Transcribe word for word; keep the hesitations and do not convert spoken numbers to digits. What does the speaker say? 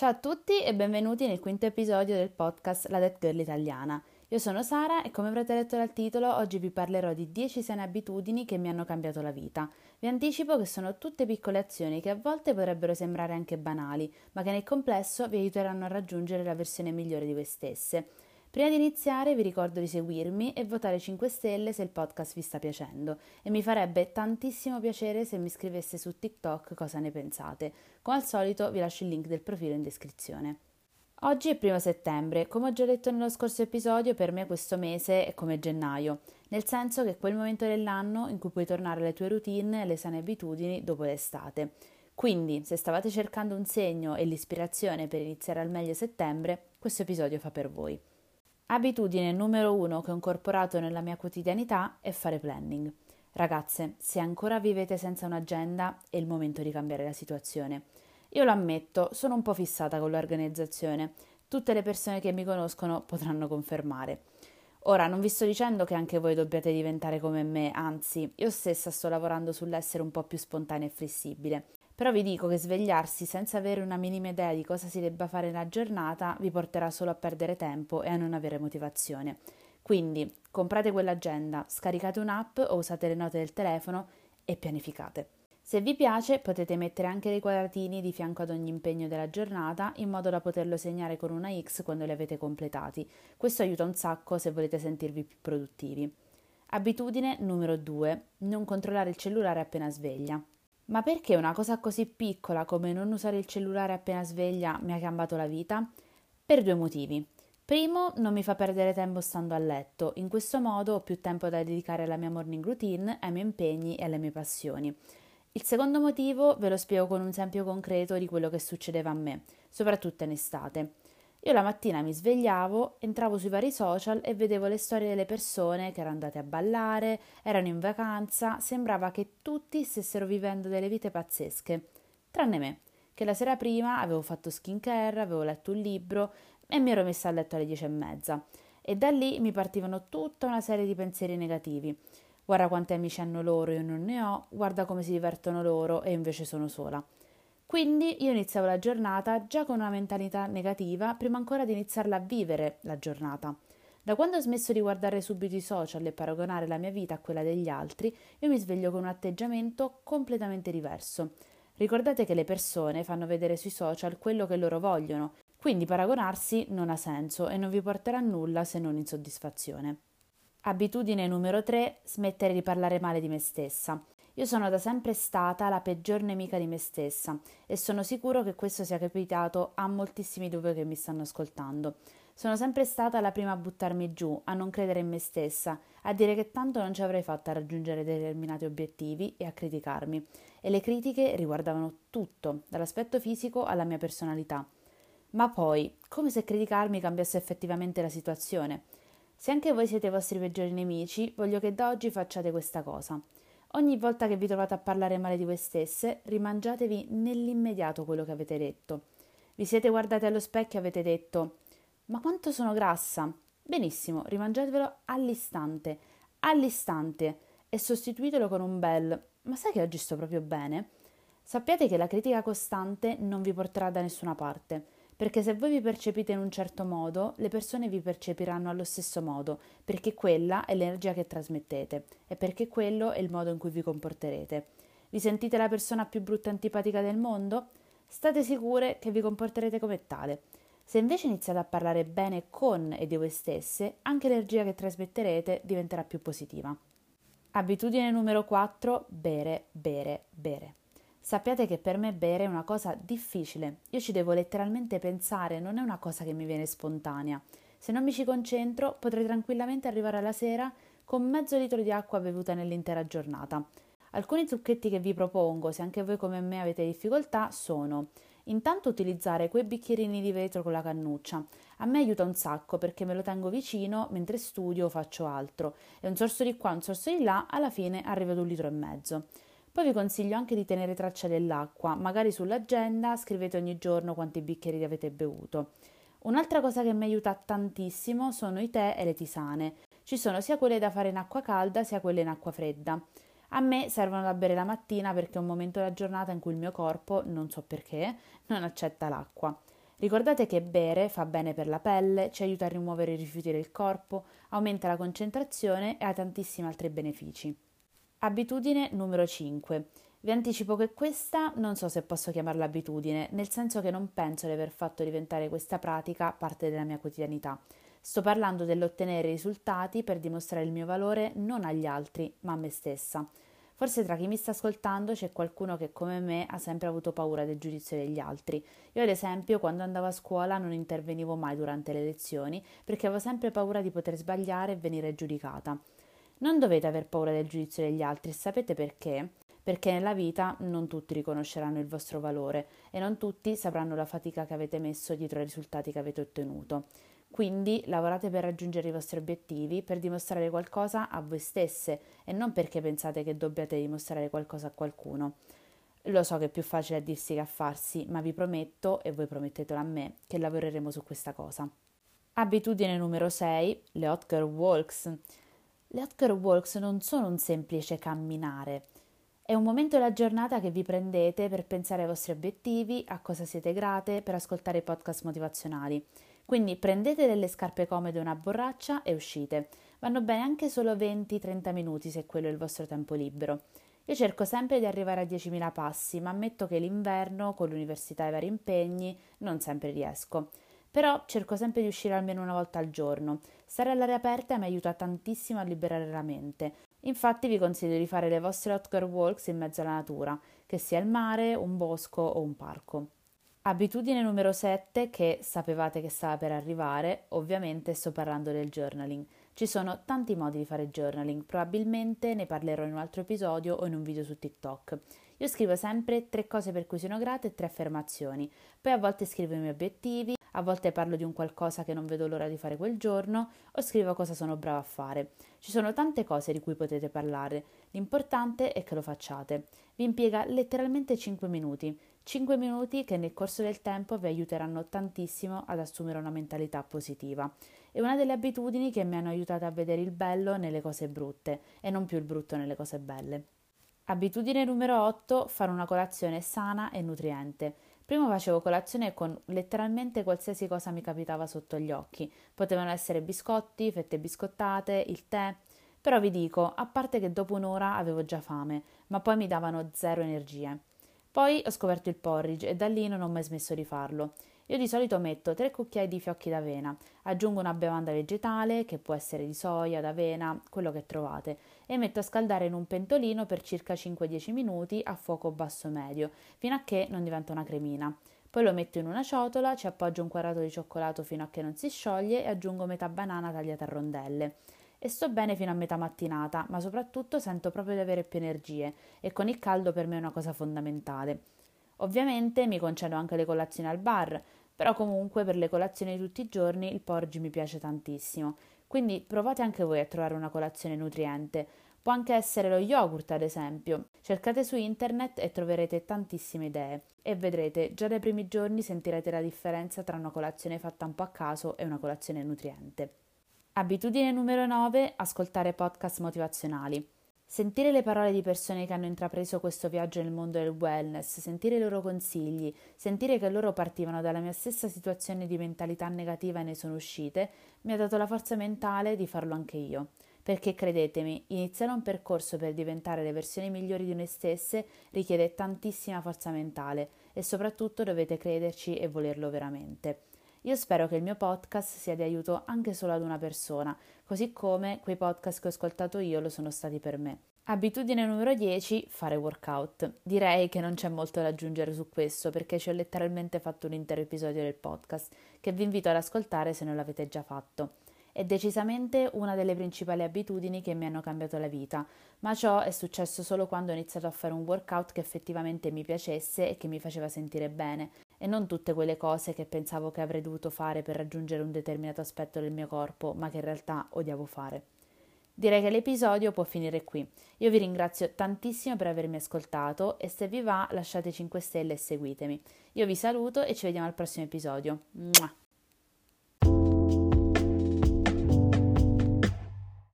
Ciao a tutti e benvenuti nel quinto episodio del podcast La That Girl Italiana. Io sono Sara e come avrete letto dal titolo oggi vi parlerò di dieci sane abitudini che mi hanno cambiato la vita. Vi anticipo che sono tutte piccole azioni che a volte potrebbero sembrare anche banali, ma che nel complesso vi aiuteranno a raggiungere la versione migliore di voi stesse. Prima di iniziare vi ricordo di seguirmi e votare cinque stelle se il podcast vi sta piacendo e mi farebbe tantissimo piacere se mi scriveste su TikTok cosa ne pensate. Come al solito vi lascio il link del profilo in descrizione. Oggi è primo settembre, come ho già detto nello scorso episodio, per me questo mese è come gennaio, nel senso che è quel momento dell'anno in cui puoi tornare alle tue routine e alle sane abitudini dopo l'estate. Quindi, se stavate cercando un segno e l'ispirazione per iniziare al meglio settembre, questo episodio fa per voi. Abitudine numero uno che ho incorporato nella mia quotidianità è fare planning. Ragazze, se ancora vivete senza un'agenda, è il momento di cambiare la situazione. Io lo ammetto, sono un po' fissata con l'organizzazione. Tutte le persone che mi conoscono potranno confermare. Ora, non vi sto dicendo che anche voi dobbiate diventare come me, anzi, io stessa sto lavorando sull'essere un po' più spontanea e flessibile. Però vi dico che svegliarsi senza avere una minima idea di cosa si debba fare nella giornata vi porterà solo a perdere tempo e a non avere motivazione. Quindi, comprate quell'agenda, scaricate un'app o usate le note del telefono e pianificate. Se vi piace potete mettere anche dei quadratini di fianco ad ogni impegno della giornata in modo da poterlo segnare con una X quando li avete completati. Questo aiuta un sacco se volete sentirvi più produttivi. Abitudine numero due. Non controllare il cellulare appena sveglia. Ma perché una cosa così piccola come non usare il cellulare appena sveglia mi ha cambiato la vita? Per due motivi. Primo, non mi fa perdere tempo stando a letto. In questo modo ho più tempo da dedicare alla mia morning routine, ai miei impegni e alle mie passioni. Il secondo motivo ve lo spiego con un esempio concreto di quello che succedeva a me, soprattutto in estate. Io la mattina mi svegliavo, entravo sui vari social e vedevo le storie delle persone che erano andate a ballare, erano in vacanza, sembrava che tutti stessero vivendo delle vite pazzesche, tranne me, che la sera prima avevo fatto skincare, avevo letto un libro e mi ero messa a letto alle dieci e mezza. E da lì mi partivano tutta una serie di pensieri negativi. Guarda quanti amici hanno loro, io non ne ho, guarda come si divertono loro e invece sono sola. Quindi io iniziavo la giornata già con una mentalità negativa prima ancora di iniziarla a vivere la giornata. Da quando ho smesso di guardare subito i social e paragonare la mia vita a quella degli altri, io mi sveglio con un atteggiamento completamente diverso. Ricordate che le persone fanno vedere sui social quello che loro vogliono, quindi paragonarsi non ha senso e non vi porterà a nulla se non insoddisfazione. Abitudine numero tre, smettere di parlare male di me stessa. Io sono da sempre stata la peggior nemica di me stessa e sono sicuro che questo sia capitato a moltissimi di voi che mi stanno ascoltando. Sono sempre stata la prima a buttarmi giù, a non credere in me stessa, a dire che tanto non ci avrei fatta a raggiungere determinati obiettivi e a criticarmi. E le critiche riguardavano tutto, dall'aspetto fisico alla mia personalità. Ma poi, come se criticarmi cambiasse effettivamente la situazione. Se anche voi siete i vostri peggiori nemici, voglio che da oggi facciate questa cosa. Ogni volta che vi trovate a parlare male di voi stesse, rimangiatevi nell'immediato quello che avete detto. Vi siete guardati allo specchio e avete detto «Ma quanto sono grassa?» Benissimo, rimangiatevelo all'istante, all'istante, e sostituitelo con un bel «Ma sai che oggi sto proprio bene?» Sappiate che la critica costante non vi porterà da nessuna parte. Perché se voi vi percepite in un certo modo, le persone vi percepiranno allo stesso modo, perché quella è l'energia che trasmettete e perché quello è il modo in cui vi comporterete. Vi sentite la persona più brutta e antipatica del mondo? State sicure che vi comporterete come tale. Se invece iniziate a parlare bene con e di voi stesse, anche l'energia che trasmetterete diventerà più positiva. Abitudine numero quattro, bere, bere, bere. Sappiate che per me bere è una cosa difficile, io ci devo letteralmente pensare, non è una cosa che mi viene spontanea. Se non mi ci concentro potrei tranquillamente arrivare alla sera con mezzo litro di acqua bevuta nell'intera giornata. Alcuni trucchetti che vi propongo, se anche voi come me avete difficoltà, sono intanto utilizzare quei bicchierini di vetro con la cannuccia. A me aiuta un sacco perché me lo tengo vicino mentre studio o faccio altro e un sorso di qua, un sorso di là, alla fine arrivo ad un litro e mezzo. Poi vi consiglio anche di tenere traccia dell'acqua, magari sull'agenda scrivete ogni giorno quanti bicchieri avete bevuto. Un'altra cosa che mi aiuta tantissimo sono i tè e le tisane. Ci sono sia quelle da fare in acqua calda sia quelle in acqua fredda. A me servono da bere la mattina perché è un momento della giornata in cui il mio corpo, non so perché, non accetta l'acqua. Ricordate che bere fa bene per la pelle, ci aiuta a rimuovere i rifiuti del corpo, aumenta la concentrazione e ha tantissimi altri benefici. Abitudine numero cinque. Vi anticipo che questa non so se posso chiamarla abitudine, nel senso che non penso di aver fatto diventare questa pratica parte della mia quotidianità. Sto parlando dell'ottenere risultati per dimostrare il mio valore non agli altri, ma a me stessa. Forse tra chi mi sta ascoltando c'è qualcuno che come me ha sempre avuto paura del giudizio degli altri. Io ad esempio quando andavo a scuola non intervenivo mai durante le lezioni perché avevo sempre paura di poter sbagliare e venire giudicata. Non dovete aver paura del giudizio degli altri, sapete perché? Perché nella vita non tutti riconosceranno il vostro valore e non tutti sapranno la fatica che avete messo dietro ai risultati che avete ottenuto. Quindi lavorate per raggiungere i vostri obiettivi, per dimostrare qualcosa a voi stesse e non perché pensate che dobbiate dimostrare qualcosa a qualcuno. Lo so che è più facile a dirsi che a farsi, ma vi prometto, e voi promettetelo a me, che lavoreremo su questa cosa. Abitudine numero sei, le Hot Girl Walks. Le Hot Girl Walks non sono un semplice camminare. È un momento della giornata che vi prendete per pensare ai vostri obiettivi, a cosa siete grate, per ascoltare i podcast motivazionali. Quindi prendete delle scarpe comode e una borraccia e uscite. Vanno bene anche solo venti trenta minuti se quello è il vostro tempo libero. Io cerco sempre di arrivare a diecimila passi, ma ammetto che l'inverno, con l'università e i vari impegni, non sempre riesco. Però cerco sempre di uscire almeno una volta al giorno. Stare all'aria aperta mi aiuta tantissimo a liberare la mente. Infatti vi consiglio di fare le vostre Hot Girl Walks in mezzo alla natura, che sia il mare, un bosco o un parco. Abitudine numero sette che sapevate che stava per arrivare, ovviamente sto parlando del journaling. Ci sono tanti modi di fare journaling, probabilmente ne parlerò in un altro episodio o in un video su TikTok. Io scrivo sempre tre cose per cui sono grata e tre affermazioni, poi a volte scrivo i miei obiettivi, a volte parlo di un qualcosa che non vedo l'ora di fare quel giorno o scrivo cosa sono brava a fare. Ci sono tante cose di cui potete parlare, l'importante è che lo facciate. Vi impiega letteralmente cinque minuti, cinque minuti che nel corso del tempo vi aiuteranno tantissimo ad assumere una mentalità positiva. È una delle abitudini che mi hanno aiutato a vedere il bello nelle cose brutte e non più il brutto nelle cose belle. Abitudine numero otto, fare una colazione sana e nutriente. Prima facevo colazione con letteralmente qualsiasi cosa mi capitava sotto gli occhi. Potevano essere biscotti, fette biscottate, il tè. Però vi dico, a parte che dopo un'ora avevo già fame, ma poi mi davano zero energie. Poi ho scoperto il porridge e da lì non ho mai smesso di farlo. Io di solito metto tre cucchiai di fiocchi d'avena, aggiungo una bevanda vegetale, che può essere di soia, d'avena, quello che trovate, e metto a scaldare in un pentolino per circa cinque dieci minuti a fuoco basso-medio, fino a che non diventa una cremina. Poi lo metto in una ciotola, ci appoggio un quadrato di cioccolato fino a che non si scioglie e aggiungo metà banana tagliata a rondelle. E sto bene fino a metà mattinata, ma soprattutto sento proprio di avere più energie e con il caldo per me è una cosa fondamentale. Ovviamente mi concedo anche le colazioni al bar, però comunque per le colazioni di tutti i giorni il porridge mi piace tantissimo, quindi provate anche voi a trovare una colazione nutriente. Può anche essere lo yogurt ad esempio, cercate su internet e troverete tantissime idee e vedrete, già dai primi giorni sentirete la differenza tra una colazione fatta un po' a caso e una colazione nutriente. Abitudine numero nove, ascoltare podcast motivazionali. Sentire le parole di persone che hanno intrapreso questo viaggio nel mondo del wellness, sentire i loro consigli, sentire che loro partivano dalla mia stessa situazione di mentalità negativa e ne sono uscite, mi ha dato la forza mentale di farlo anche io. Perché credetemi, iniziare un percorso per diventare le versioni migliori di noi stesse richiede tantissima forza mentale e soprattutto dovete crederci e volerlo veramente. Io spero che il mio podcast sia di aiuto anche solo ad una persona, così come quei podcast che ho ascoltato io lo sono stati per me. Abitudine numero dieci, fare workout. Direi che non c'è molto da aggiungere su questo perché ci ho letteralmente fatto un intero episodio del podcast che vi invito ad ascoltare se non l'avete già fatto. È decisamente una delle principali abitudini che mi hanno cambiato la vita, ma ciò è successo solo quando ho iniziato a fare un workout che effettivamente mi piacesse e che mi faceva sentire bene. E non tutte quelle cose che pensavo che avrei dovuto fare per raggiungere un determinato aspetto del mio corpo, ma che in realtà odiavo fare. Direi che l'episodio può finire qui. Io vi ringrazio tantissimo per avermi ascoltato e se vi va lasciate cinque stelle e seguitemi. Io vi saluto e ci vediamo al prossimo episodio. Mua!